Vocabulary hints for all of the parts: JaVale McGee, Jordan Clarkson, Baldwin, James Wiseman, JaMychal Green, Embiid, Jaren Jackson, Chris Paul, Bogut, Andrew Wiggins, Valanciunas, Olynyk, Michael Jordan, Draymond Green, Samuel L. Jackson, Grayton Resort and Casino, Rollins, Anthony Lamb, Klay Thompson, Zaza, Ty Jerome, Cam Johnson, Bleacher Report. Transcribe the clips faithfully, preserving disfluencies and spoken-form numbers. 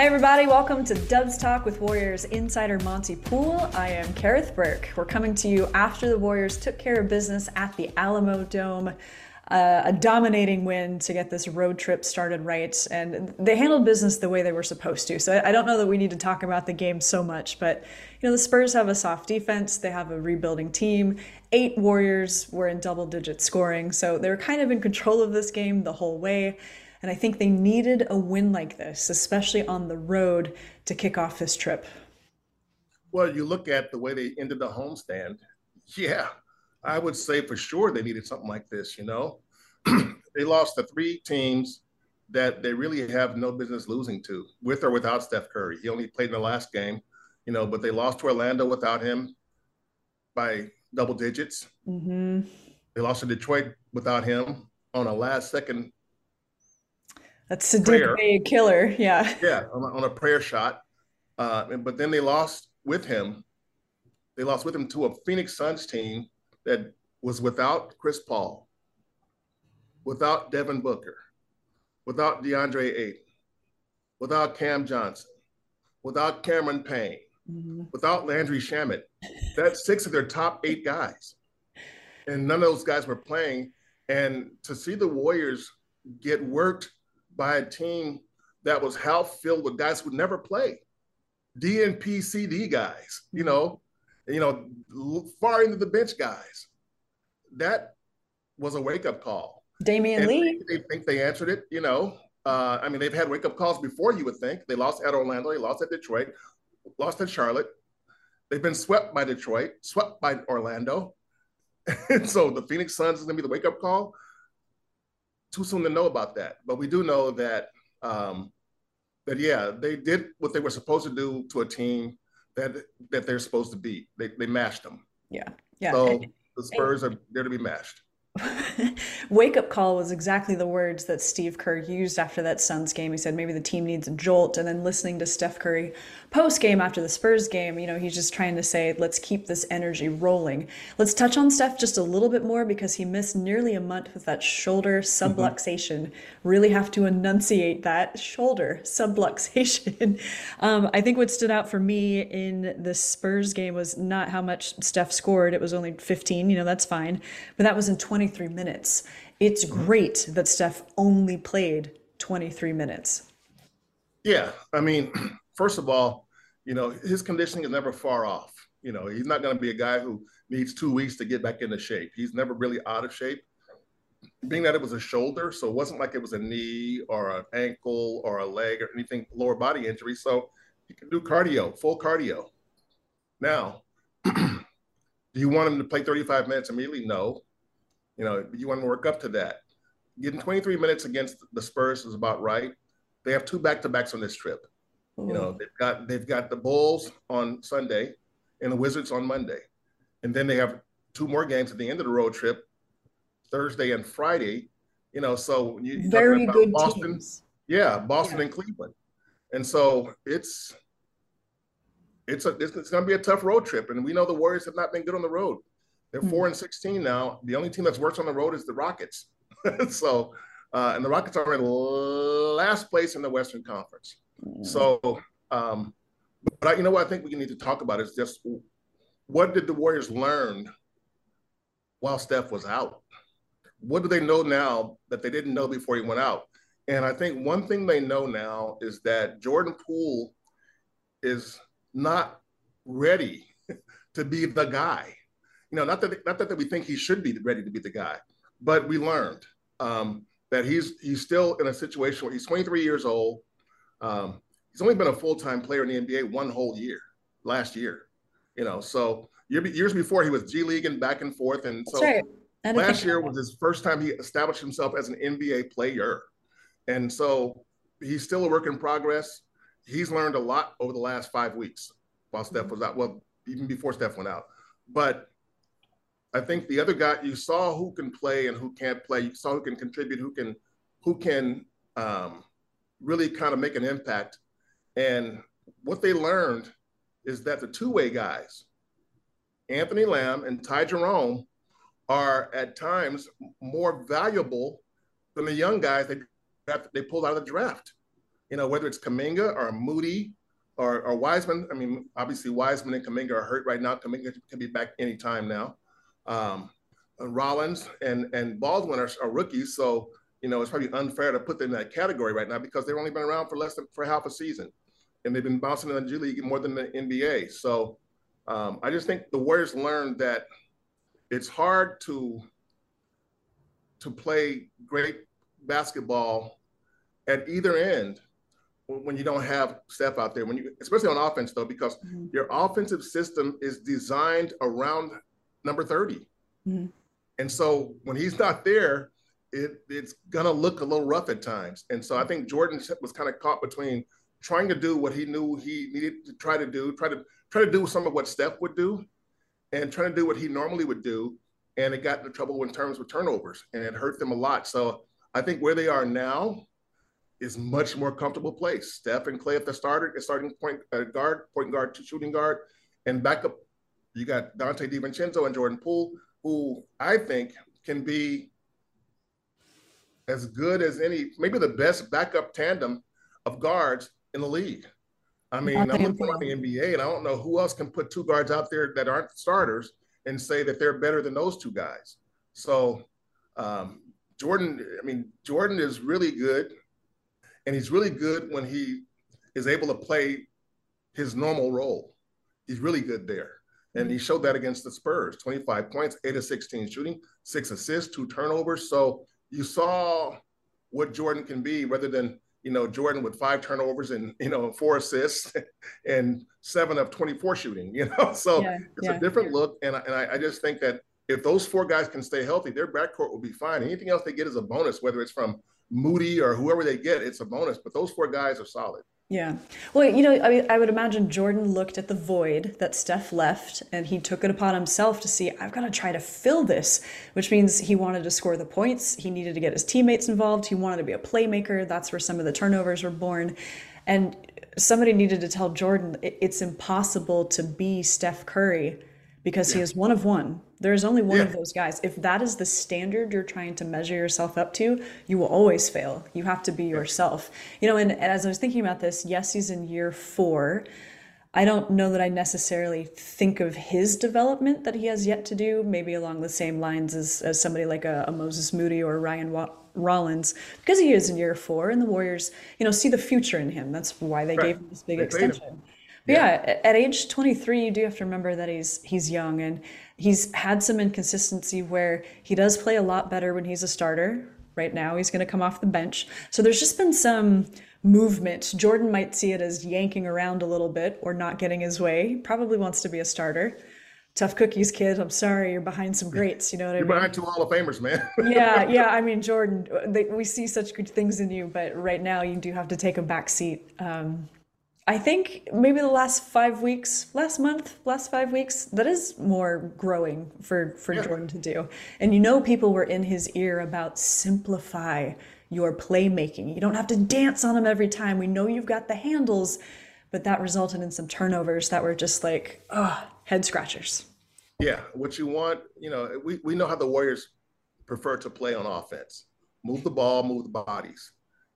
Hey everybody, welcome to Dubs Talk with Warriors insider Monty Poole. I am Carith Burke. We're coming to you after the Warriors took care of business at the Alamo Dome. Uh, a dominating win to get this road trip started right, and they handled business the way they were supposed to. So I, I don't know that we need to talk about the game so much, but you know, the Spurs have a soft defense, they have a rebuilding team. Eight Warriors were in double-digit scoring, so they were kind of in control of this game the whole way. And I think they needed a win like this, especially on the road, to kick off this trip. Well, you look at the way they ended the homestand. Yeah, I would say for sure they needed something like this, you know. They lost to three teams that they really have no business losing to, with or without Steph Curry. He only played in the last game, you know, but they lost to Orlando without him by double digits. Mm-hmm. They lost to Detroit without him on a last-second That's Sadiq Bey killer, yeah. Yeah, on a, on a prayer shot. Uh, and, but then they lost with him. They lost with him to a Phoenix Suns team that was without Chris Paul, without Devin Booker, without DeAndre Ayton, without Cam Johnson, without Cameron Payne, mm-hmm. without Landry Shamet. That's six of their top eight guys. And none of those guys were playing. And to see the Warriors get worked by a team that was half filled with guys who never play, D N P C D guys, you know, you know, far into the bench guys. That was a wake up call. Damian and Lee. They, they think they answered it, you know. Uh, I mean, they've had wake up calls before, you would think. They lost at Orlando, they lost at Detroit, lost at Charlotte. They've been swept by Detroit, swept by Orlando. And so the Phoenix Suns is gonna be the wake up call. Too soon to know about that, but we do know that um, that yeah, they did what they were supposed to do to a team that that they're supposed to beat. They they mashed them. Yeah, yeah. So and, the Spurs and, are there to be mashed. Wake up call was exactly the words that Steve Kerr used after that Suns game. He said maybe the team needs a jolt, and then listening to Steph Curry post game after the Spurs game, you know, he's just trying to say let's keep this energy rolling. Let's touch on Steph just a little bit more because he missed nearly a month with that shoulder subluxation. Mm-hmm. Really have to enunciate that shoulder subluxation. um, I think what stood out for me in the Spurs game was not how much Steph scored. It was only fifteen, you know, that's fine, but that was in twenty-three minutes. It's great that Steph only played twenty-three minutes. Yeah, I mean, first of all, you know, his conditioning is never far off. You know, he's not going to be a guy who needs two weeks to get back into shape. He's never really out of shape. Being that it was a shoulder, so it wasn't like it was a knee or an ankle or a leg or anything, lower body injury. So he can do cardio, full cardio. Now, do you want him to play thirty-five minutes immediately? No. You know, you want to work up to that. Getting twenty-three minutes against the Spurs is about right. They have two back-to-backs on this trip. Mm. You know, they've got they've got the Bulls on Sunday and the Wizards on Monday. And then they have two more games at the end of the road trip, Thursday and Friday. You know, so you Very about good Boston, teams. Yeah, Boston yeah. and Cleveland. And so it's it's a it's, it's going to be a tough road trip. And we know the Warriors have not been good on the road. They're four and sixteen now. The only team that's worse on the road is the Rockets. so, uh, and the Rockets are in last place in the Western Conference. Mm. So, um, but I, you know what I think we need to talk about is just what did the Warriors learn while Steph was out? What do they know now that they didn't know before he went out? And I think one thing they know now is that Jordan Poole is not ready to be the guy. You know, not that not that we think he should be ready to be the guy, but we learned um, that he's he's still in a situation where he's twenty-three years old. Um, he's only been a full-time player in the N B A one whole year, last year. You know, so years before he was G League and back and forth, and so right. last year was his first time he established himself as an N B A player, and so he's still a work in progress. He's learned a lot over the last five weeks while Steph was out. Well, even before Steph went out, but. I think the other guy, you saw who can play and who can't play. You saw who can contribute, who can who can um, really kind of make an impact. And what they learned is that the two-way guys, Anthony Lamb and Ty Jerome, are at times more valuable than the young guys they, they pulled out of the draft. you know, whether it's Kuminga or Moody or, or Wiseman. I mean, obviously Wiseman and Kuminga are hurt right now. Kuminga can be back anytime now. Um, Rollins and, and Baldwin are, are rookies. So, you know, it's probably unfair to put them in that category right now because they've only been around for less than for half a season. And they've been bouncing in the G League more than the N B A. So um, I just think the Warriors learned that it's hard to to play great basketball at either end when you don't have Steph out there. When you, especially on offense, though, because mm-hmm. your offensive system is designed around number thirty. Mm-hmm. And so when he's not there, it, it's going to look a little rough at times. And so I think Jordan was kind of caught between trying to do what he knew he needed to try to do, try to try to do some of what Steph would do, and trying to do what he normally would do. And it got into trouble in terms of turnovers, and it hurt them a lot. So I think where they are now is much more comfortable place. Steph and Klay at the starter, starting point guard, point guard to shooting guard, and backup. You got Dante DiVincenzo and Jordan Poole, who I think can be as good as any, maybe the best backup tandem of guards in the league. I mean, I'm looking around the N B A, and I don't know who else can put two guards out there that aren't starters and say that they're better than those two guys. So um, Jordan, I mean, Jordan is really good, and he's really good when he is able to play his normal role. He's really good there. And he showed that against the Spurs, twenty-five points, eight of sixteen shooting, six assists, two turnovers. So you saw what Jordan can be rather than, you know, Jordan with five turnovers and, you know, four assists and seven of twenty-four shooting, you know, so yeah, it's yeah, a different yeah. look. And, I, and I, I just think that if those four guys can stay healthy, their backcourt will be fine. Anything else they get is a bonus, whether it's from Moody or whoever they get, it's a bonus, but those four guys are solid. Yeah. Well, you know, I mean, I would imagine Jordan looked at the void that Steph left, and he took it upon himself to see, I've got to try to fill this, which means he wanted to score the points. He needed to get his teammates involved. He wanted to be a playmaker. That's where some of the turnovers were born. And somebody needed to tell Jordan, it's impossible to be Steph Curry because yeah. he is one of one. There is only one yeah. of those guys. If that is the standard you're trying to measure yourself up to, you will always fail. You have to be yourself. You know, and, and as I was thinking about this, yes, he's in year four. I don't know that I necessarily think of his development that he has yet to do, maybe along the same lines as, as somebody like a, a Moses Moody or Ryan Wa- Rollins, because he is in year four and the Warriors, you know, see the future in him. That's why they right. gave him this big they extension. Yeah. yeah, at age twenty-three, you do have to remember that he's he's young, and he's had some inconsistency where he does play a lot better when he's a starter. Right now, he's going to come off the bench. So there's just been some movement. Jordan might see it as yanking around a little bit or not getting his way. He probably wants to be a starter. Tough cookies, kid. I'm sorry, you're behind some greats. You know what I mean? You're behind two Hall of Famers, man. yeah, yeah. I mean, Jordan, they, we see such good things in you, but right now you do have to take a back seat. Um, I think maybe the last five weeks, last month, last five weeks, that is more growing for, for yeah. Jordan to do. And you know, people were in his ear about simplify your playmaking. You don't have to dance on him every time. We know you've got the handles, but that resulted in some turnovers that were just like, oh, head scratchers. Yeah, what you want, you know, we, we know how the Warriors prefer to play on offense. Move the ball, move the bodies.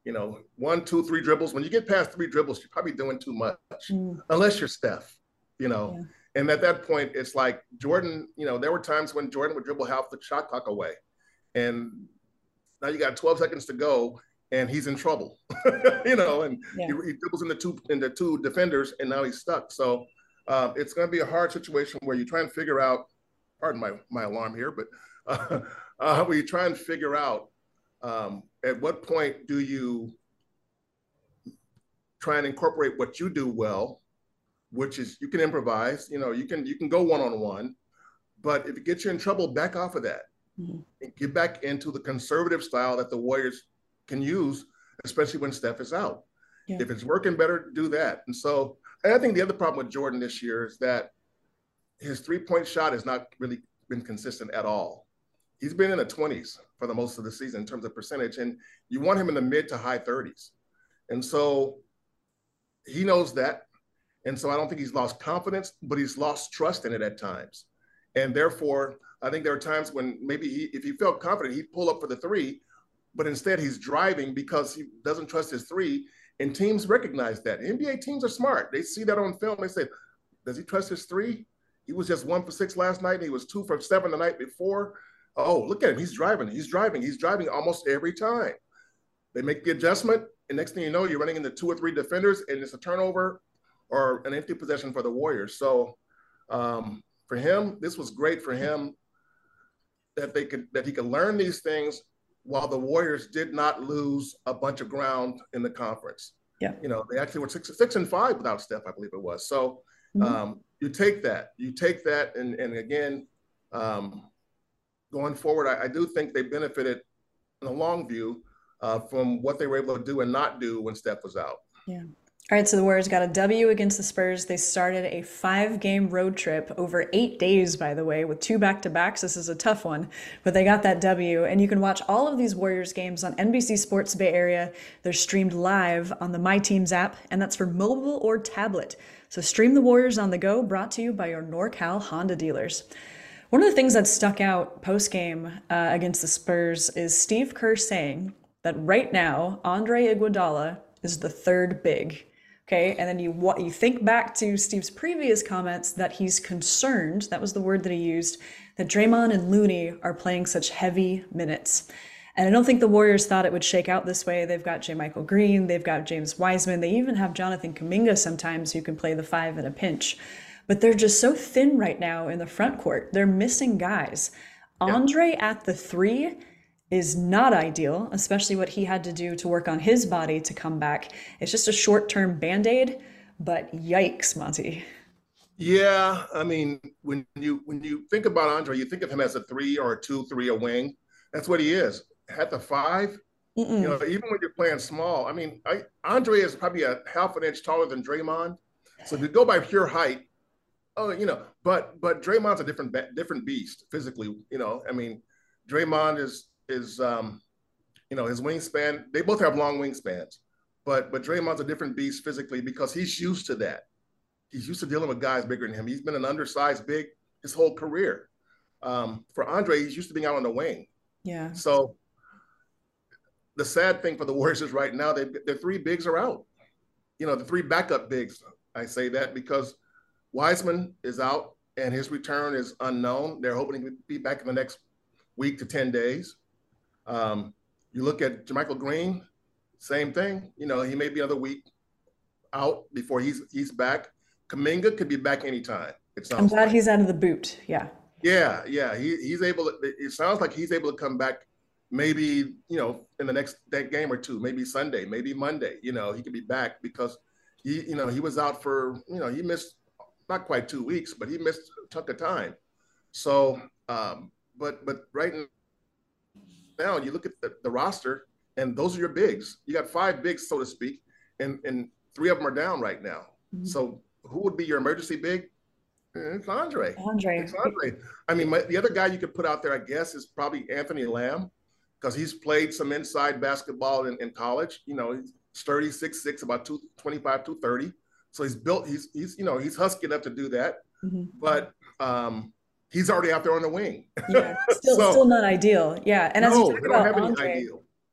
You know, one, two, three dribbles. When you get past three dribbles, you're probably doing too much, mm. unless you're Steph, you know. Yeah. And at that point, it's like Jordan, you know, there were times when Jordan would dribble half the shot clock away. And now you got twelve seconds to go, and he's in trouble, you know. And yeah. he, he dribbles into two, into two defenders, and now he's stuck. So uh, it's going to be a hard situation where you try and figure out, pardon my, my alarm here, but uh, uh, where you try and figure out, Um, at what point do you try and incorporate what you do well, which is you can improvise, you know, you can you can go one-on-one, but if it gets you in trouble, back off of that mm-hmm. and get back into the conservative style that the Warriors can use, especially when Steph is out. Yeah. If it's working better, do that. And so and I think the other problem with Jordan this year is that his three-point shot has not really been consistent at all. He's been in the twenties for the most of the season in terms of percentage, and you want him in the mid to high thirties. And so he knows that. And so I don't think he's lost confidence, but he's lost trust in it at times. And therefore, I think there are times when maybe he, if he felt confident, he'd pull up for the three, but instead he's driving because he doesn't trust his three, And teams recognize that. N B A teams are smart. They see that on film. They say, does he trust his three? He was just one for six last night, and he was two for seven the night before. Oh, look at him. He's driving. He's driving. He's driving almost every time. They make the adjustment, and next thing you know, you're running into two or three defenders, and it's a turnover or an empty possession for the Warriors. So um, for him, this was great for him that they could that he could learn these things while the Warriors did not lose a bunch of ground in the conference. Yeah. You know, they actually were six, six and five without Steph, I believe it was. So um, mm-hmm. you take that. You take that, and, and again, um, going forward, I, I do think they benefited in the long view uh, from what they were able to do and not do when Steph was out. Yeah. All right, so the Warriors got a W against the Spurs. They started a five-game road trip over eight days, by the way, with two back-to-backs. This is a tough one, but they got that W. And you can watch all of these Warriors games on N B C Sports Bay Area. They're streamed live on the My Teams app, and that's for mobile or tablet. So stream the Warriors on the go, brought to you by your NorCal Honda dealers. One of the things that stuck out post-game uh, against the Spurs is Steve Kerr saying that right now, Andre Iguodala is the third big. Okay, and then you you think back to Steve's previous comments that he's concerned, that was the word that he used, that Draymond and Looney are playing such heavy minutes. And I don't think the Warriors thought it would shake out this way. They've got JaMychal Green, they've got James Wiseman, they even have Jonathan Kuminga sometimes who can play the five in a pinch. But they're just so thin right now in the front court. They're missing guys. Yeah. Andre at the three is not ideal, especially what he had to do to work on his body to come back. It's just a short-term Band-Aid, but yikes, Monty. Yeah, I mean, when you when you think about Andre, you think of him as a three or a two, three, a wing. That's what he is. At the five, Mm-mm. you know, even when you're playing small, I mean, I, Andre is probably a half an inch taller than Draymond. So if you go by pure height, oh, you know, but but Draymond's a different different beast physically. You know, I mean, Draymond is. Is um, you know, his wingspan. They both have long wingspans, but but Draymond's a different beast physically because he's used to that. He's used to dealing with guys bigger than him. He's been an undersized big his whole career. Um, for Andre, he's used to being out on the wing. Yeah. So the sad thing for the Warriors is right now they their three bigs are out. You know, the three backup bigs. I say that because Wiseman is out and his return is unknown. They're hoping to be back in the next week to ten days. Um, you look at JaMychal Green, same thing. You know, he may be another week out before he's he's back. Kuminga could be back anytime. It sounds I'm glad like. He's out of the boot. Yeah. Yeah, yeah. He he's able. To, it sounds like he's able to come back. Maybe you know in the next that game or two. Maybe Sunday. Maybe Monday. You know, he could be back because he you know he was out for you know he missed not quite two weeks, but he missed a chunk of time. So, um, but but right now. Now you look at the, the roster, and those are your bigs. You got five bigs, so to speak, and and three of them are down right now. Mm-hmm. So who would be your emergency big? It's Andre. Andre. It's Andre. I mean, my, the other guy you could put out there, I guess, is probably Anthony Lamb, because he's played some inside basketball in, in college. You know, he's sturdy, six six, about two twenty-five, two thirty. So he's built. He's he's you know he's husky enough to do that. Mm-hmm. But um, he's already out there on the wing. Yeah, still, so, still not ideal. Yeah, and as no, you talk about Andre,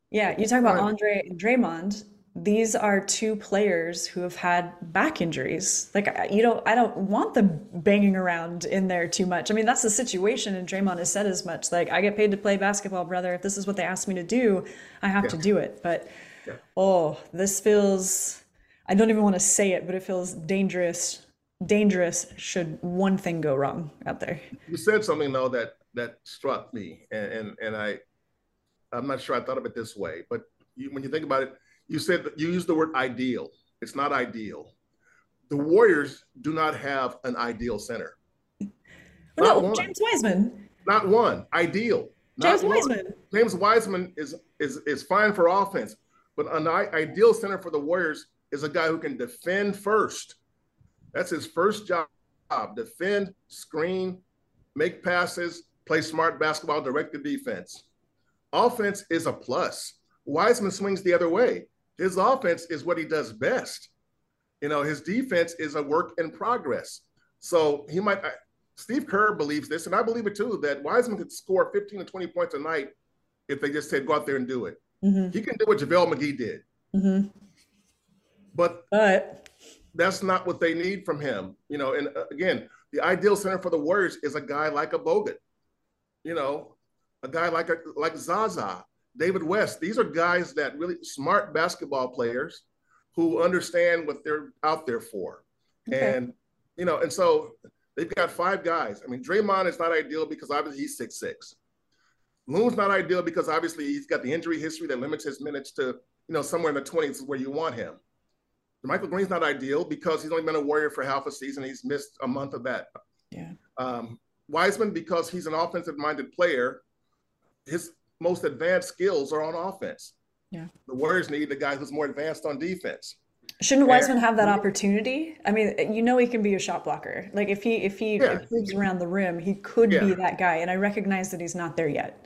yeah, you talk about Andre and Draymond. These are two players who have had back injuries. Like you know, I don't want them banging around in there too much. I mean, that's the situation, and Draymond has said as much. Like, I get paid to play basketball, brother. If this is what they asked me to do, I have yeah. to do it. But yeah. oh, this feels. I don't even want to say it, but it feels dangerous. dangerous should one thing go wrong out there. You said something though that that struck me, and and, and I I'm not sure I thought of it this way, but you, when you think about it, you said that you used the word ideal. It's not ideal. The Warriors do not have an ideal center. Well, no, James Wiseman. Not one. Ideal. James Wiseman. James Wiseman is is is fine for offense, but an ideal center for the Warriors is a guy who can defend first. That's his first job, defend, screen, make passes, play smart basketball, direct the defense. Offense is a plus. Wiseman swings the other way. His offense is what he does best. You know, his defense is a work in progress. So he might, I, Steve Kerr believes this, and I believe it too, that Wiseman could score fifteen to twenty points a night if they just said, go out there and do it. Mm-hmm. He can do what JaVale McGee did. Mm-hmm. But but that's not what they need from him. You know, and again, the ideal center for the Warriors is a guy like a Bogut, you know, a guy like a, like Zaza, David West. These are guys that really smart basketball players who understand what they're out there for. Okay. And, you know, and so they've got five guys. I mean, Draymond is not ideal because obviously he's six six. Loon's not ideal because obviously he's got the injury history that limits his minutes to, you know, somewhere in the twenties is where you want him. Michael Green's not ideal because he's only been a Warrior for half a season. He's missed a month of that. Yeah. Um, Wiseman, because he's an offensive-minded player, his most advanced skills are on offense. Yeah. The Warriors need a guy who's more advanced on defense. Shouldn't Wiseman have that opportunity? I mean, you know, he can be a shot blocker. Like if he if he yeah. improves around the rim, he could yeah. be that guy. And I recognize that he's not there yet.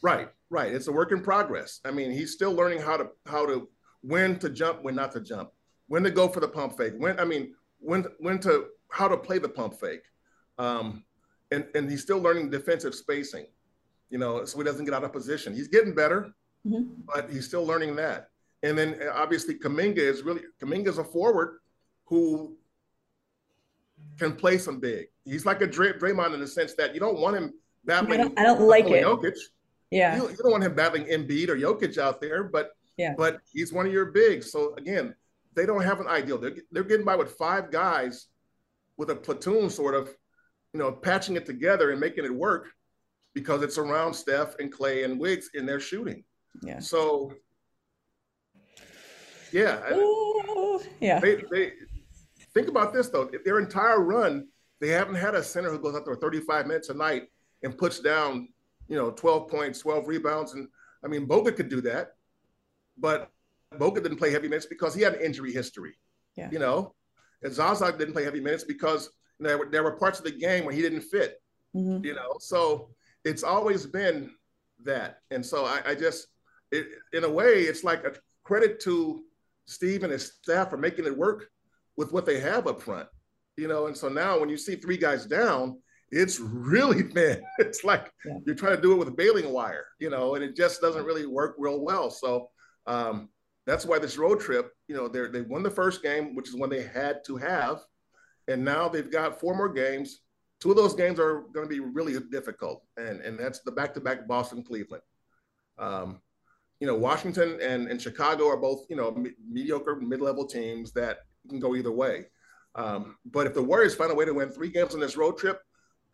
Right, right. It's a work in progress. I mean, he's still learning how to how to when to jump, when not to jump, when to go for the pump fake, when I mean, when when to how to play the pump fake, um, and and he's still learning defensive spacing, you know, so he doesn't get out of position. He's getting better, mm-hmm. but he's still learning that. And then obviously Kuminga is really Kuminga is a forward who can play some big. He's like a Draymond in the sense that you don't want him battling. I don't, I don't like it. Jokic. Yeah, you, you don't want him battling Embiid or Jokic out there, but yeah. but he's one of your bigs. So again, they don't have an ideal. They're they're getting by with five guys, with a platoon sort of, you know, patching it together and making it work, because it's around Steph and Klay and Wiggs in their shooting. Yeah. So. Yeah. Ooh, yeah. They, they, think about this, though. Their entire run, they haven't had a center who goes out there thirty-five minutes a night and puts down, you know, twelve points, twelve rebounds. And, I mean, Bogut could do that. But Bogut didn't play heavy minutes because he had an injury history, yeah. you know. And Zaza didn't play heavy minutes because you know, there, were, there were parts of the game where he didn't fit, mm-hmm. you know. So it's always been that. And so I, I just, it, in a way, it's like a credit to Steve and his staff are making it work with what they have up front, you know? And so now when you see three guys down, it's really thin. It's like yeah. you're trying to do it with a baling wire, you know, and it just doesn't really work real well. So um, that's why this road trip, you know, they they won the first game, which is one they had to have. And now they've got four more games. Two of those games are going to be really difficult. And, and that's the back-to-back Boston, Cleveland. Um, You know, Washington and, and Chicago are both, you know, me- mediocre mid-level teams that can go either way. Um, but if the Warriors find a way to win three games on this road trip,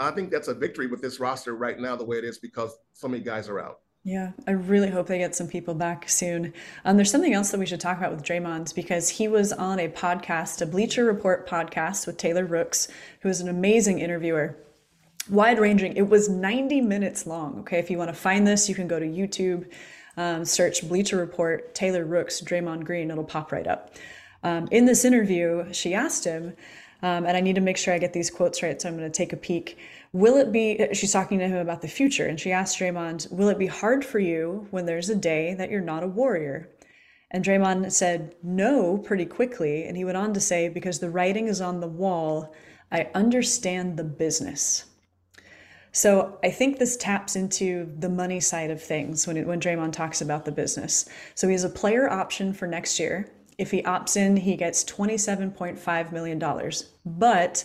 I think that's a victory with this roster right now the way it is because so many guys are out. Yeah, I really hope they get some people back soon. Um, there's something else that we should talk about with Draymond because he was on a podcast, a Bleacher Report podcast with Taylor Rooks, who is an amazing interviewer. Wide-ranging. It was ninety minutes long. Okay, if you want to find this, you can go to YouTube. Um, search Bleacher Report, Taylor Rooks, Draymond Green, it'll pop right up. Um, in this interview, she asked him, um, and I need to make sure I get these quotes right, so I'm going to take a peek. Will it be, she's talking to him about the future, and she asked Draymond, will it be hard for you when there's a day that you're not a Warrior? And Draymond said no pretty quickly, and he went on to say, because the writing is on the wall, I understand the business. So I think this taps into the money side of things when it, when Draymond talks about the business. So he has a player option for next year. If he opts in, he gets twenty-seven point five million dollars. But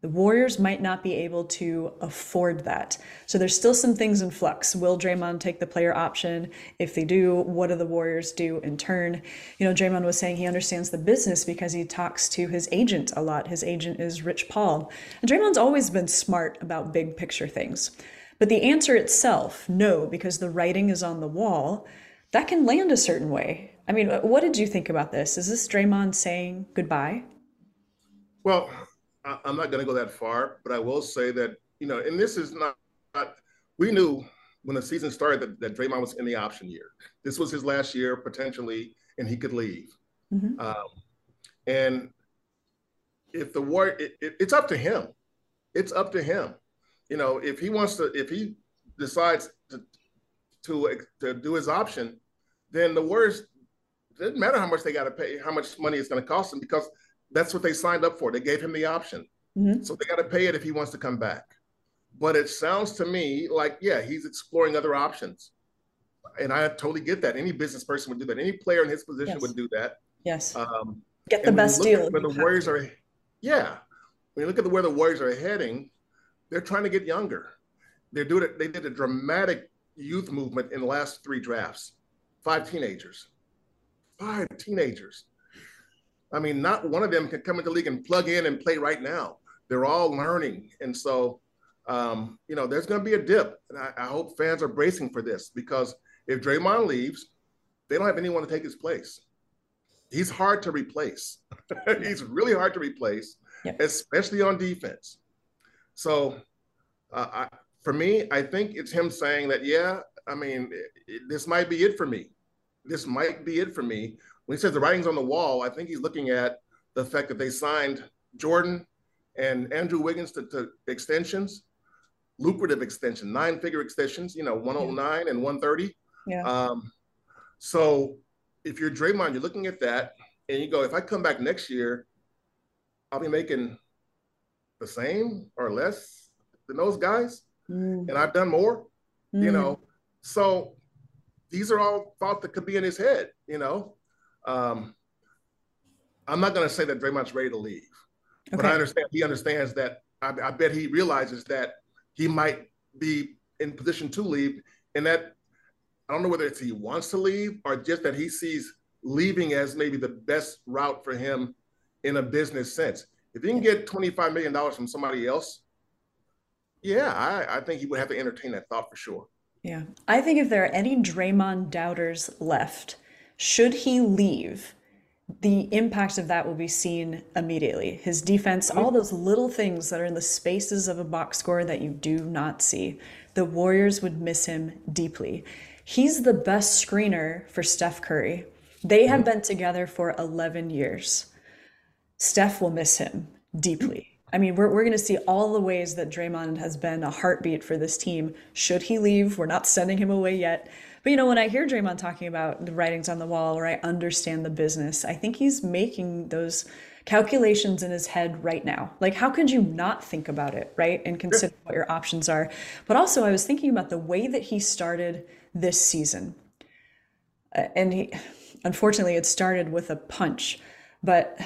the Warriors might not be able to afford that. So there's still some things in flux. Will Draymond take the player option? If they do, what do the Warriors do in turn? You know, Draymond was saying he understands the business because he talks to his agent a lot. His agent is Rich Paul. And Draymond's always been smart about big picture things. But the answer itself, no, because the writing is on the wall, that can land a certain way. I mean, what did you think about this? Is this Draymond saying goodbye? Well, I'm not going to go that far, but I will say that, you know, and this is not, not we knew when the season started that, that Draymond was in the option year. This was his last year, potentially, and he could leave. Mm-hmm. Um, and if the war, it, it, it's up to him. It's up to him. You know, if he wants to, if he decides to, to, to do his option, then the Warriors, it doesn't matter how much they got to pay, how much money it's going to cost them, because that's what they signed up for. They gave him the option. Mm-hmm. So they got to pay it if he wants to come back. But it sounds to me like, yeah, he's exploring other options. And I totally get that. Any business person would do that. Any player in his position yes. would do that. Yes. Um, Get the and best deal. Where the Warriors are, yeah. When you look at the, where the Warriors are heading, they're trying to get younger. They're doing it. They did a dramatic youth movement in the last three drafts. Five teenagers. Five teenagers. I mean, not one of them can come into the league and plug in and play right now. They're all learning. And so, um, you know, there's going to be a dip. And I, I hope fans are bracing for this, because if Draymond leaves, they don't have anyone to take his place. He's hard to replace. He's really hard to replace, yeah. especially on defense. So uh, I, for me, I think it's him saying that, yeah, I mean, it, it, this might be it for me. This might be it for me. When he says the writing's on the wall, I think he's looking at the fact that they signed Jordan and Andrew Wiggins to, to extensions, lucrative extension, nine-figure extensions, you know, one oh nine and one thirty. Yeah. Um, so if you're Draymond, you're looking at that, and you go, if I come back next year, I'll be making the same or less than those guys, mm. and I've done more, mm. you know. So these are all thoughts that could be in his head, you know. Um, I'm not going to say that Draymond's ready to leave, okay. but I understand he understands that. I, I bet he realizes that he might be in position to leave, and that I don't know whether it's he wants to leave or just that he sees leaving as maybe the best route for him in a business sense. If he can get twenty-five million dollars from somebody else, yeah, I, I think he would have to entertain that thought for sure. Yeah, I think if there are any Draymond doubters left, should he leave, the impact of that will be seen immediately. His defense, all those little things that are in the spaces of a box score that you do not see. The Warriors would miss him deeply. He's the best screener for Steph Curry. They have been together for eleven years. Steph will miss him deeply. I mean, we're, we're going to see all the ways that Draymond has been a heartbeat for this team. Should he leave? We're not sending him away yet. But, you know, when I hear Draymond talking about the writings on the wall, or I understand the business, I think he's making those calculations in his head right now. Like, how could you not think about it, right? And consider what your options are. But also, I was thinking about the way that he started this season. Uh, and he, unfortunately, it started with a punch. But...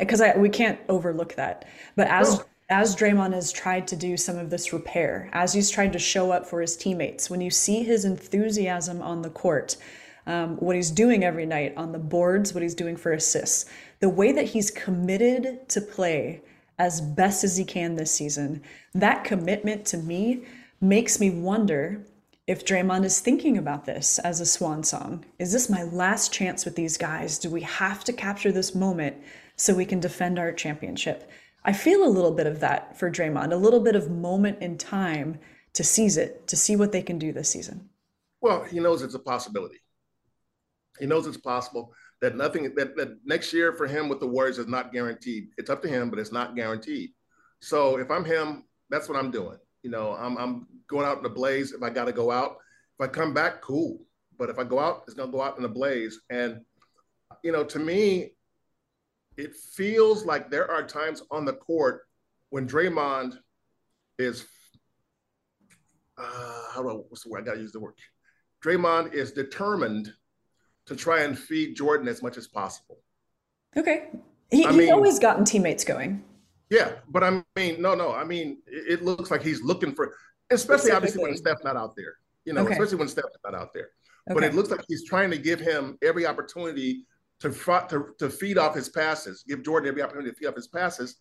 because I, we can't overlook that. But as, oh. as Draymond has tried to do some of this repair, as he's tried to show up for his teammates, when you see his enthusiasm on the court, um, what he's doing every night on the boards, what he's doing for assists, the way that he's committed to play as best as he can this season, that commitment to me makes me wonder if Draymond is thinking about this as a swan song. Is this my last chance with these guys? Do we have to capture this moment so we can defend our championship? I feel a little bit of that for Draymond, a little bit of moment in time to seize it, to see what they can do this season. Well, he knows it's a possibility. He knows it's possible that nothing, that, that next year for him with the Warriors is not guaranteed. It's up to him, but it's not guaranteed. So if I'm him, that's what I'm doing. You know, I'm, I'm going out in a blaze if I got to go out. If I come back, cool. But if I go out, it's going to go out in a blaze. And, you know, to me, it feels like there are times on the court when Draymond is, uh, how do I, what's the word? I gotta use the word. Draymond is determined to try and feed Jordan as much as possible. Okay. He, he's mean, always gotten teammates going. Yeah, but I mean, no, no. I mean, it, it looks like he's looking for, especially obviously when Steph's not out there, you know, okay. especially when Steph's not out there. Okay. But it looks like he's trying to give him every opportunity To, to to feed off his passes, give Jordan every opportunity to feed off his passes.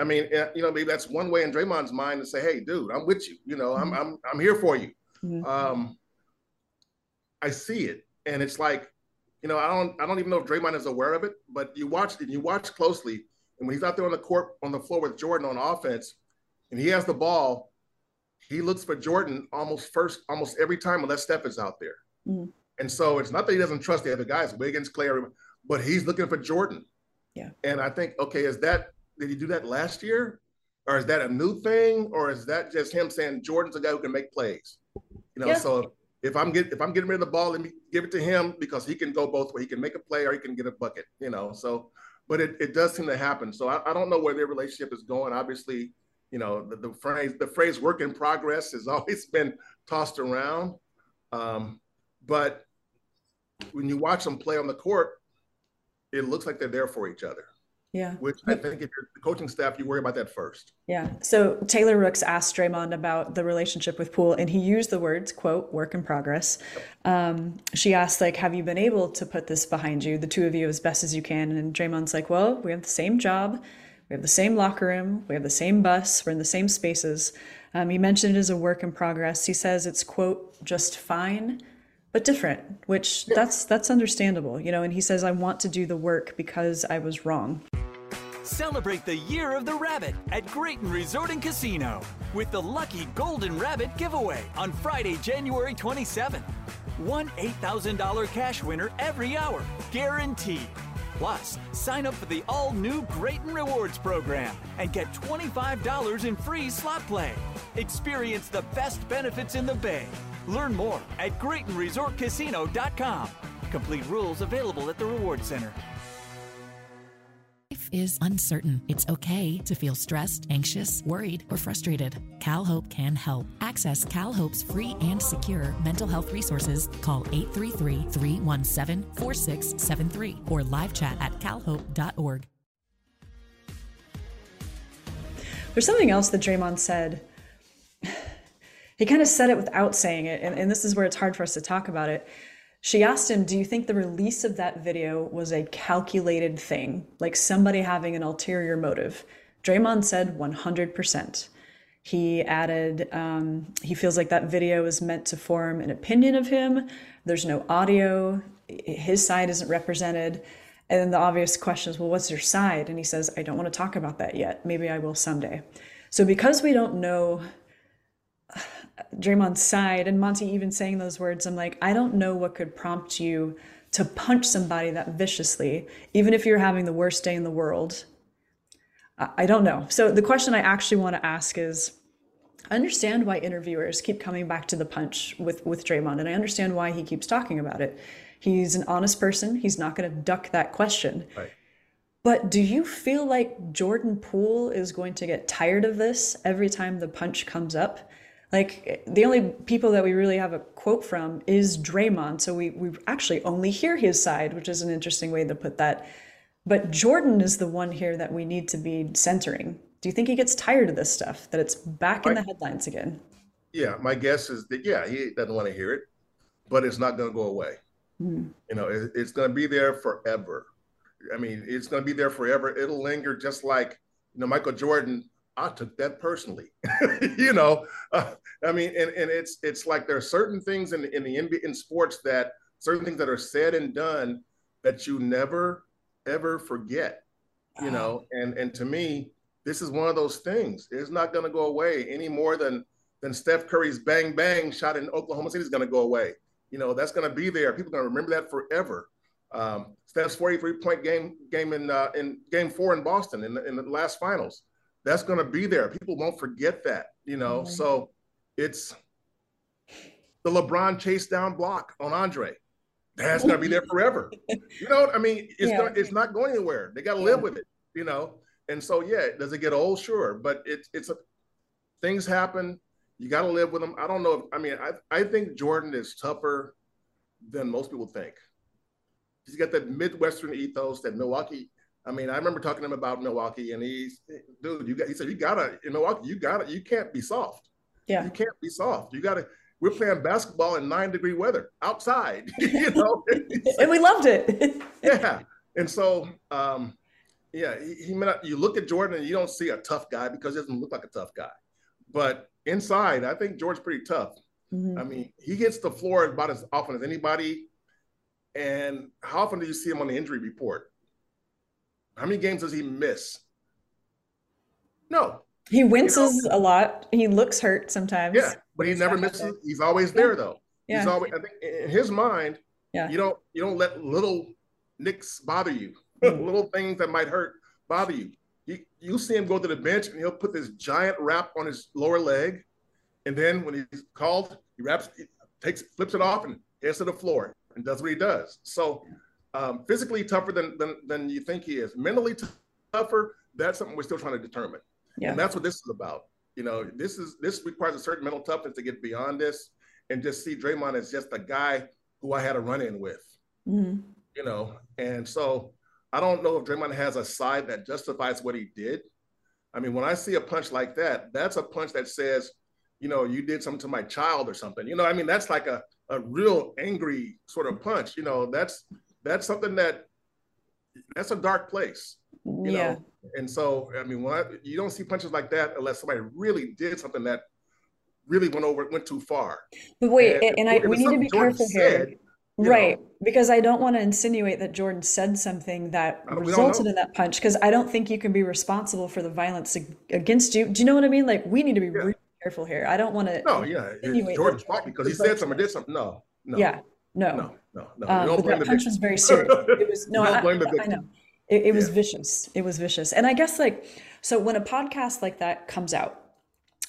I mean, you know, maybe that's one way in Draymond's mind to say, "Hey, dude, I'm with you. You know, I'm I'm I'm here for you." Mm-hmm. Um, I see it, and it's like, you know, I don't I don't even know if Draymond is aware of it, but you watch it, and you watch closely, and when he's out there on the court, on the floor with Jordan on offense, and he has the ball, he looks for Jordan almost first, almost every time, unless Steph is out there. Mm-hmm. And so it's not that he doesn't trust the other guys, Wiggins, Clay, everybody, but he's looking for Jordan. Yeah. And I think, okay, is that, did he do that last year? Or is that a new thing? Or is that just him saying Jordan's a guy who can make plays? You know, yeah. so if I'm getting if I'm getting rid of the ball, let me give it to him because he can go both ways. He can make a play or he can get a bucket, you know. So, but it, it does seem to happen. So I, I don't know where their relationship is going. Obviously, you know, the, the phrase the phrase work in progress has always been tossed around. Um, but when you watch them play on the court, it looks like they're there for each other. Yeah. Which I think if you're the coaching staff, you worry about that first. Yeah. So Taylor Rooks asked Draymond about the relationship with Poole, and he used the words, quote, work in progress. Um, she asked, like, have you been able to put this behind you, the two of you, as best as you can? And Draymond's like, well, we have the same job. We have the same locker room. We have the same bus. We're in the same spaces. Um, he mentioned it as a work in progress. He says it's, quote, just fine, but different, which that's that's understandable, you know, and he says, I want to do the work because I was wrong. Celebrate the year of the rabbit at Grayton Resort and Casino with the Lucky Golden Rabbit giveaway on Friday, January twenty-seventh. One eight thousand dollars cash winner every hour, guaranteed. Plus, sign up for the all-new Grayton Rewards program and get twenty-five dollars in free slot play. Experience the best benefits in the Bay. Learn more at Grayton Resort Casino dot com. Complete rules available at the Reward Center. Life is uncertain. It's okay to feel stressed, anxious, worried, or frustrated. CalHope can help. Access CalHope's free and secure mental health resources. Call eight three three, three one seven, four six seven three or live chat at cal hope dot org. There's something else that Draymond said. He kind of said it without saying it, and, and this is where it's hard for us to talk about it. She asked him, do you think the release of that video was a calculated thing, like somebody having an ulterior motive? Draymond said one hundred percent. He added, um, he feels like that video is meant to form an opinion of him. There's no audio. His side isn't represented. And then the obvious question is, well, what's your side? And he says, I don't want to talk about that yet. Maybe I will someday. So because we don't know Draymond's side, and Monty even saying those words, I'm like, I don't know what could prompt you to punch somebody that viciously, even if you're having the worst day in the world. I don't know. So the question I actually want to ask is, I understand why interviewers keep coming back to the punch with, with Draymond, and I understand why he keeps talking about it. He's an honest person. He's not going to duck that question. Right. But do you feel like Jordan Poole is going to get tired of this every time the punch comes up? Like, the only people that we really have a quote from is Draymond, so we, we actually only hear his side, which is an interesting way to put that. But Jordan is the one here that we need to be centering. Do you think he gets tired of this stuff, that it's back in I, the headlines again? Yeah, my guess is that, yeah, he doesn't want to hear it, but it's not going to go away. Mm. You know, it, it's going to be there forever. I mean, it's going to be there forever. It'll linger just like, you know, Michael Jordan, I took that personally, you know, uh, I mean, and, and it's it's like there are certain things in, in the N B A, in sports, that certain things that are said and done that you never, ever forget, you know, and, and to me, this is one of those things. It's not going to go away any more than than Steph Curry's bang, bang shot in Oklahoma City is going to go away. You know, that's going to be there. People are going to remember that forever. Um, Steph's forty-three point game game in uh, in game four in Boston in the, in the last finals. That's going to be there. People won't forget that, you know? Mm-hmm. So it's the LeBron chase down block on Andre. That's going to be there forever. You know, I mean, it's, yeah. gonna, it's not going anywhere. They got to live yeah. with it, you know? And so, yeah, does it get old? Sure. But it's, it's a, things happen. You got to live with them. I don't know. If, I mean, I, I think Jordan is tougher than most people think. He's got that Midwestern ethos, that Milwaukee. I mean, I remember talking to him about Milwaukee, and he's, dude, you got, he said, you gotta, in Milwaukee, you gotta, you can't be soft. Yeah. You can't be soft. You gotta, we're playing basketball in nine degree weather outside, you know? And we loved it. Yeah. And so, um, yeah, he, he may not, you look at Jordan and you don't see a tough guy because he doesn't look like a tough guy. But inside, I think Jordan's pretty tough. Mm-hmm. I mean, he hits the floor about as often as anybody. And how often do you see him on the injury report? How many games does he miss? No. He winces you know? a lot. He looks hurt sometimes. Yeah, but he never misses. He's always there, though. Yeah. He's always. I think in his mind, yeah. you don't you don't let little nicks bother you, mm. little things that might hurt bother you. You you see him go to the bench and he'll put this giant wrap on his lower leg, and then when he's called, he wraps, he takes, flips it off, and heads to the floor and does what he does. So. Yeah. Um, physically tougher than, than than you think he is. Mentally t- tougher, that's something we're still trying to determine. Yeah. And that's what this is about. You know, this is this requires a certain mental toughness to get beyond this and just see Draymond as just a guy who I had a run-in with. Mm-hmm. You know, and so I don't know if Draymond has a side that justifies what he did. I mean, when I see a punch like that, that's a punch that says, you know, you did something to my child or something. You know, I mean, that's like a, a real angry sort of punch. You know, that's that's something that that's a dark place, you yeah. know. And so, I mean, when I, you don't see punches like that unless somebody really did something that really went over, went too far. Wait, and, and, and I, we need to be Jordan careful said, here. You right, know. Because I don't want to insinuate that Jordan said something that resulted in that punch, because I don't think you can be responsible for the violence against you. Do you know what I mean? Like, we need to be yeah. really careful here. I don't want to no, yeah. insinuate Jordan's fault because he said something or did something. No, no. Yeah, no. No, no, no. Um, don't but blame that the punch victim. Was very serious. It was, no, don't I, blame the victim. I know. It, it yeah. was vicious. It was vicious. And I guess, like, so when a podcast like that comes out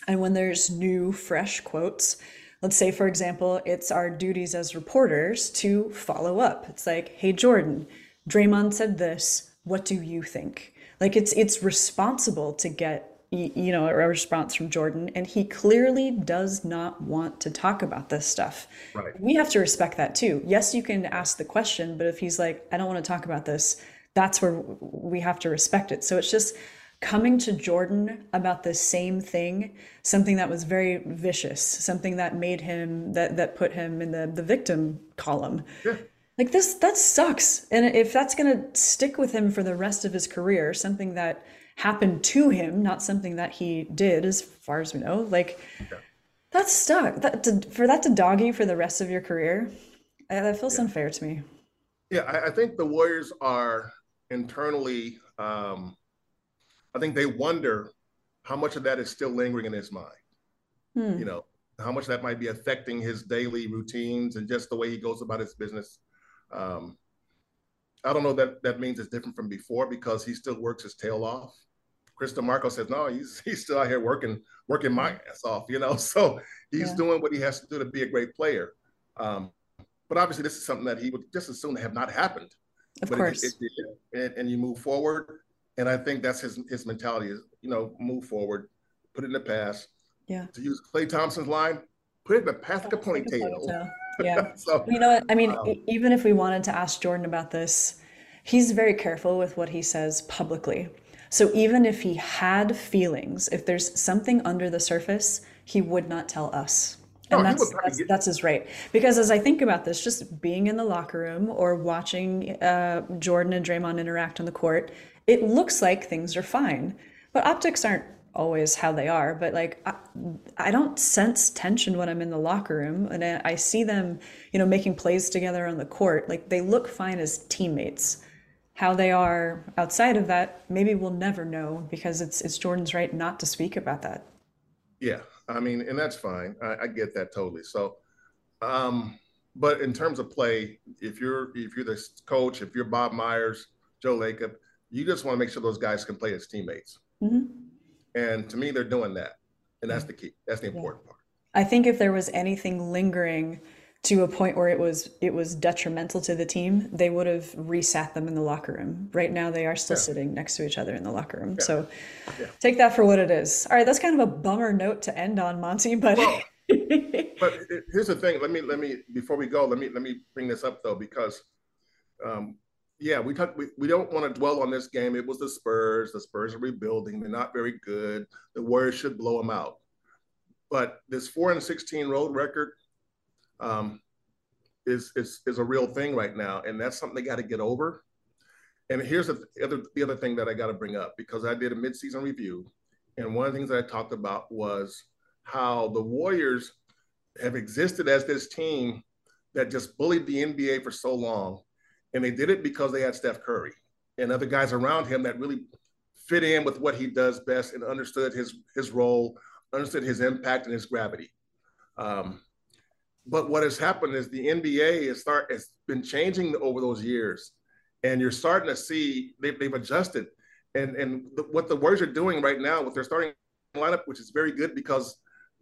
and when there's new, fresh quotes, let's say, for example, it's our duties as reporters to follow up. It's like, hey, Jordan, Draymond said this. What do you think? Like, it's it's responsible to get, you know, a response from Jordan. And he clearly does not want to talk about this stuff. Right. We have to respect that, too. Yes, you can ask the question. But if he's like, I don't want to talk about this, that's where we have to respect it. So it's just coming to Jordan about the same thing, something that was very vicious, something that made him, that that put him in the, the victim column. Yeah. Like this, that sucks. And if that's gonna stick with him for the rest of his career, something that happened to him, not something that he did as far as we know, like yeah. that's stuck. That to, for that to dog you for the rest of your career, that feels yeah. unfair to me. Yeah, I, I think the Warriors are internally, um, I think they wonder how much of that is still lingering in his mind, hmm. you know, how much that might be affecting his daily routines and just the way he goes about his business. Um, I don't know that that means it's different from before because he still works his tail off. Chris DeMarco says, no, he's he's still out here working, working my ass off, you know, so he's yeah. doing what he has to do to be a great player. Um, but obviously this is something that he would just as soon have not happened. Of but course. It, it, it, and, and you move forward. And I think that's his his mentality is, you know, move forward, put it in the past. Yeah. To use Klay Thompson's line, put it in the past like a ponytail. Yeah. So, you know what? I mean, um, even if we wanted to ask Jordan about this, he's very careful with what he says publicly. So even if he had feelings, if there's something under the surface, he would not tell us. And no, that's, that's, that's his right. Because as I think about this, just being in the locker room or watching uh, Jordan and Draymond interact on the court, it looks like things are fine, but optics aren't always how they are. But like, I, I don't sense tension when I'm in the locker room, and I, I see them, you know, making plays together on the court. Like they look fine as teammates. How they are outside of that, maybe we'll never know because it's it's Jordan's right not to speak about that. Yeah, I mean, and that's fine. I, I get that totally. So, um, but in terms of play, if you're if you're the coach, if you're Bob Myers, Joe Lacob, you just want to make sure those guys can play as teammates. Mm-hmm. And to me, they're doing that. And that's the key. That's the important yeah. part. I think if there was anything lingering to a point where it was it was detrimental to the team, they would have resat them in the locker room. Right now, they are still yeah. sitting next to each other in the locker room. Yeah. So yeah. take that for what it is. All right, that's kind of a bummer note to end on, Monty. But well, but here's the thing. Let me let me before we go, let me let me bring this up though, because um, yeah, we talk, we, we don't want to dwell on this game. It was the Spurs. The Spurs are rebuilding. They're not very good. The Warriors should blow them out. But this four and sixteen road record um, is, is is a real thing right now, and that's something they got to get over. And here's the other the other thing that I got to bring up, because I did a midseason review, and one of the things that I talked about was how the Warriors have existed as this team that just bullied the N B A for so long. And they did it because they had Steph Curry and other guys around him that really fit in with what he does best and understood his his role, understood his impact and his gravity. Um, but what has happened is the N B A has, start, has been changing over those years. And you're starting to see they've, they've adjusted. And, and the, what the Warriors are doing right now with their starting lineup, which is very good because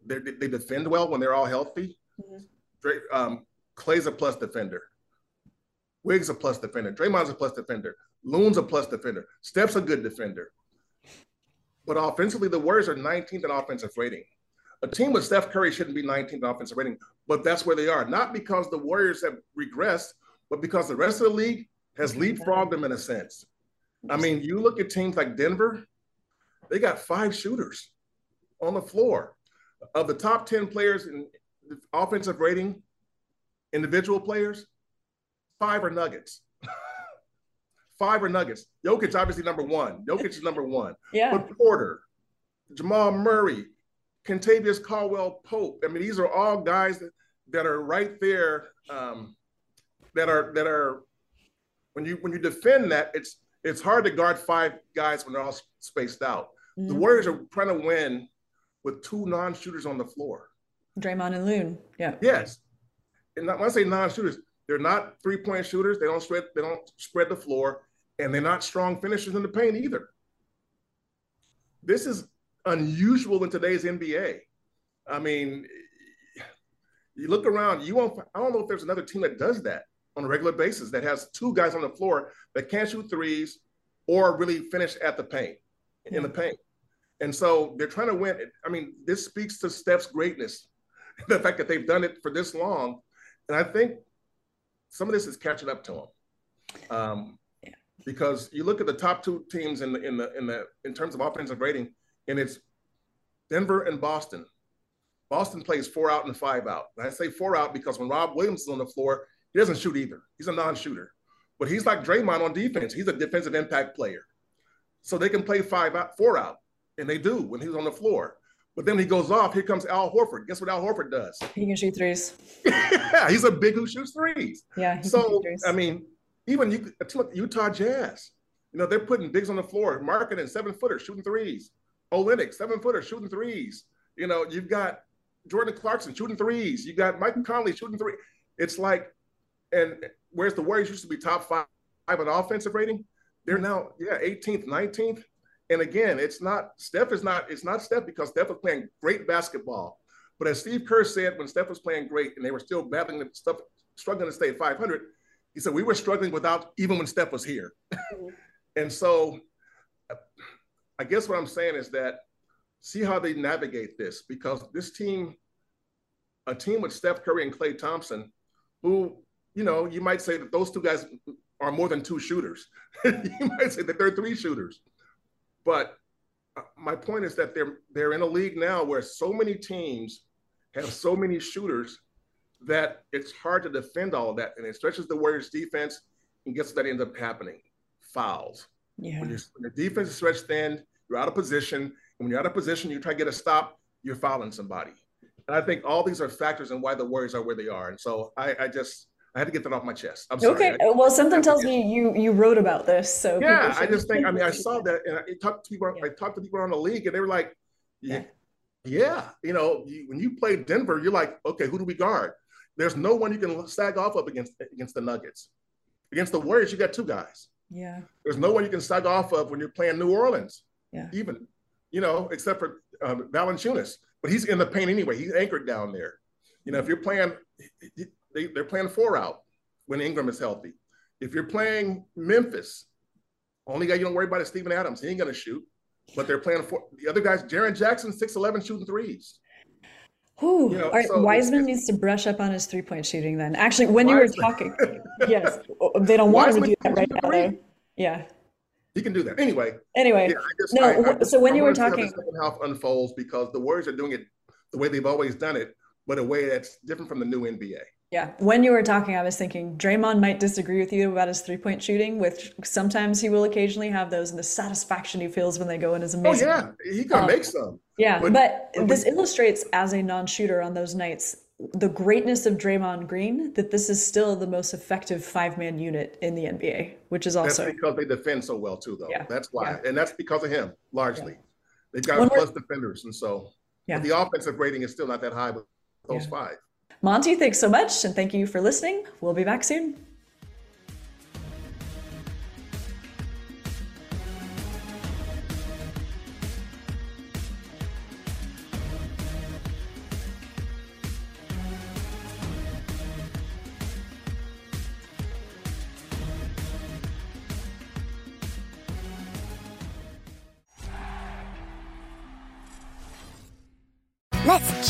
they they defend well when they're all healthy. Mm-hmm. um, Klay's a plus defender. Wiggs a plus defender. Draymond's a plus defender. Loon's a plus defender. Steph's a good defender. But offensively, the Warriors are nineteenth in offensive rating. A team with Steph Curry shouldn't be nineteenth in offensive rating, but that's where they are. Not because the Warriors have regressed, but because the rest of the league has leapfrogged them in a sense. I mean, you look at teams like Denver, they got five shooters on the floor. Of the top ten players in offensive rating, individual players, five are Nuggets. Five are Nuggets. Jokic, obviously, number one. Jokic is number one. Yeah. But Porter, Jamal Murray, Kentavious Caldwell-Pope. I mean, these are all guys that, that are right there. Um, that are that are when you when you defend that, it's it's hard to guard five guys when they're all spaced out. Mm-hmm. The Warriors are trying to win with two non-shooters on the floor. Draymond and Loon. Yeah. Yes. And when I say non-shooters, they're not three-point shooters. They don't spread, they don't spread the floor, and they're not strong finishers in the paint either. This is unusual in today's N B A. I mean, you look around, you won't, I don't know if there's another team that does that on a regular basis, that has two guys on the floor that can't shoot threes or really finish at the paint, yeah. in the paint. And so they're trying to win. I mean, this speaks to Steph's greatness, the fact that they've done it for this long. And I think some of this is catching up to them, um, yeah. because you look at the top two teams in the, in the in the in terms of offensive rating, and it's Denver and Boston. Boston plays four out and five out. And I say four out because when Rob Williams is on the floor, he doesn't shoot either. He's a non-shooter, but he's like Draymond on defense. He's a defensive impact player, so they can play five out, four out, and they do when he's on the floor. But then he goes off. Here comes Al Horford. Guess what Al Horford does? He can shoot threes. Yeah, he's a big who shoots threes. Yeah. So threes. I mean, even you look Utah Jazz. You know, they're putting bigs on the floor, marketing seven footers, shooting threes. Olynyk, seven footers, shooting threes. You know, you've got Jordan Clarkson shooting threes. You got Mike Conley shooting three. It's like, and whereas the Warriors used to be top five in offensive rating, they're now, yeah, eighteenth, nineteenth. And again, it's not, Steph is not, it's not Steph because Steph was playing great basketball. But as Steve Kerr said, when Steph was playing great and they were still battling the stuff, struggling to stay at five hundred, he said, we were struggling without, even when Steph was here. Mm-hmm. And so I guess what I'm saying is that see how they navigate this, because this team, a team with Steph Curry and Klay Thompson, who, you know, you might say that those two guys are more than two shooters. You might say that they're three shooters. But my point is that they're, they're in a league now where so many teams have so many shooters that it's hard to defend all of that. And it stretches the Warriors' defense, and guess what that ends up happening? Fouls. Yeah. When, when the defense is stretched thin, you're out of position. And when you're out of position, you try to get a stop, you're fouling somebody. And I think all these are factors in why the Warriors are where they are. And so I, I just... I had to get that off my chest. I'm sorry. Okay. I, well, something tells me you you wrote about this. So yeah, I just think, I mean, I saw that and I talked to people, yeah. I talked to people around the league and they were like, yeah, yeah. yeah. You know, you, when you play Denver, you're like, okay, who do we guard? There's no one you can sag off up against, against the Nuggets. Against the Warriors, you got two guys. Yeah. There's no one you can sag off of when you're playing New Orleans. Yeah. Even, you know, except for uh, Valanciunas, but he's in the paint anyway. He's anchored down there. You know, if you're playing, you, They, they're playing four out when Ingram is healthy. If you're playing Memphis, only guy you don't worry about is Steven Adams. He ain't going to shoot, but they're playing four. The other guys, Jaren Jackson, six eleven, shooting threes. Ooh, you know, all right, so Wiseman it's, it's, needs to brush up on his three-point shooting then. Actually, when Wiseman. You were talking, yes, they don't want Wiseman him to do that right now, though. Yeah. He can do that. Anyway. Anyway. Yeah, just, no, I, I just, so when I you were talking. The second half unfolds because the Warriors are doing it the way they've always done it, but a way that's different from the new N B A. Yeah, when you were talking, I was thinking Draymond might disagree with you about his three-point shooting, which sometimes he will occasionally have those, and the satisfaction he feels when they go in is amazing. Oh, yeah, he can um, make some. Yeah, but, but, but this we, illustrates, as a non-shooter on those nights, the greatness of Draymond Green, that this is still the most effective five-man unit in the N B A, which is also... That's because they defend so well, too, though. Yeah, that's why. Yeah. And that's because of him, largely. Yeah. They've got when plus defenders, and so yeah. the offensive rating is still not that high with those yeah. five. Monty, thanks so much, and thank you for listening. We'll be back soon. Let's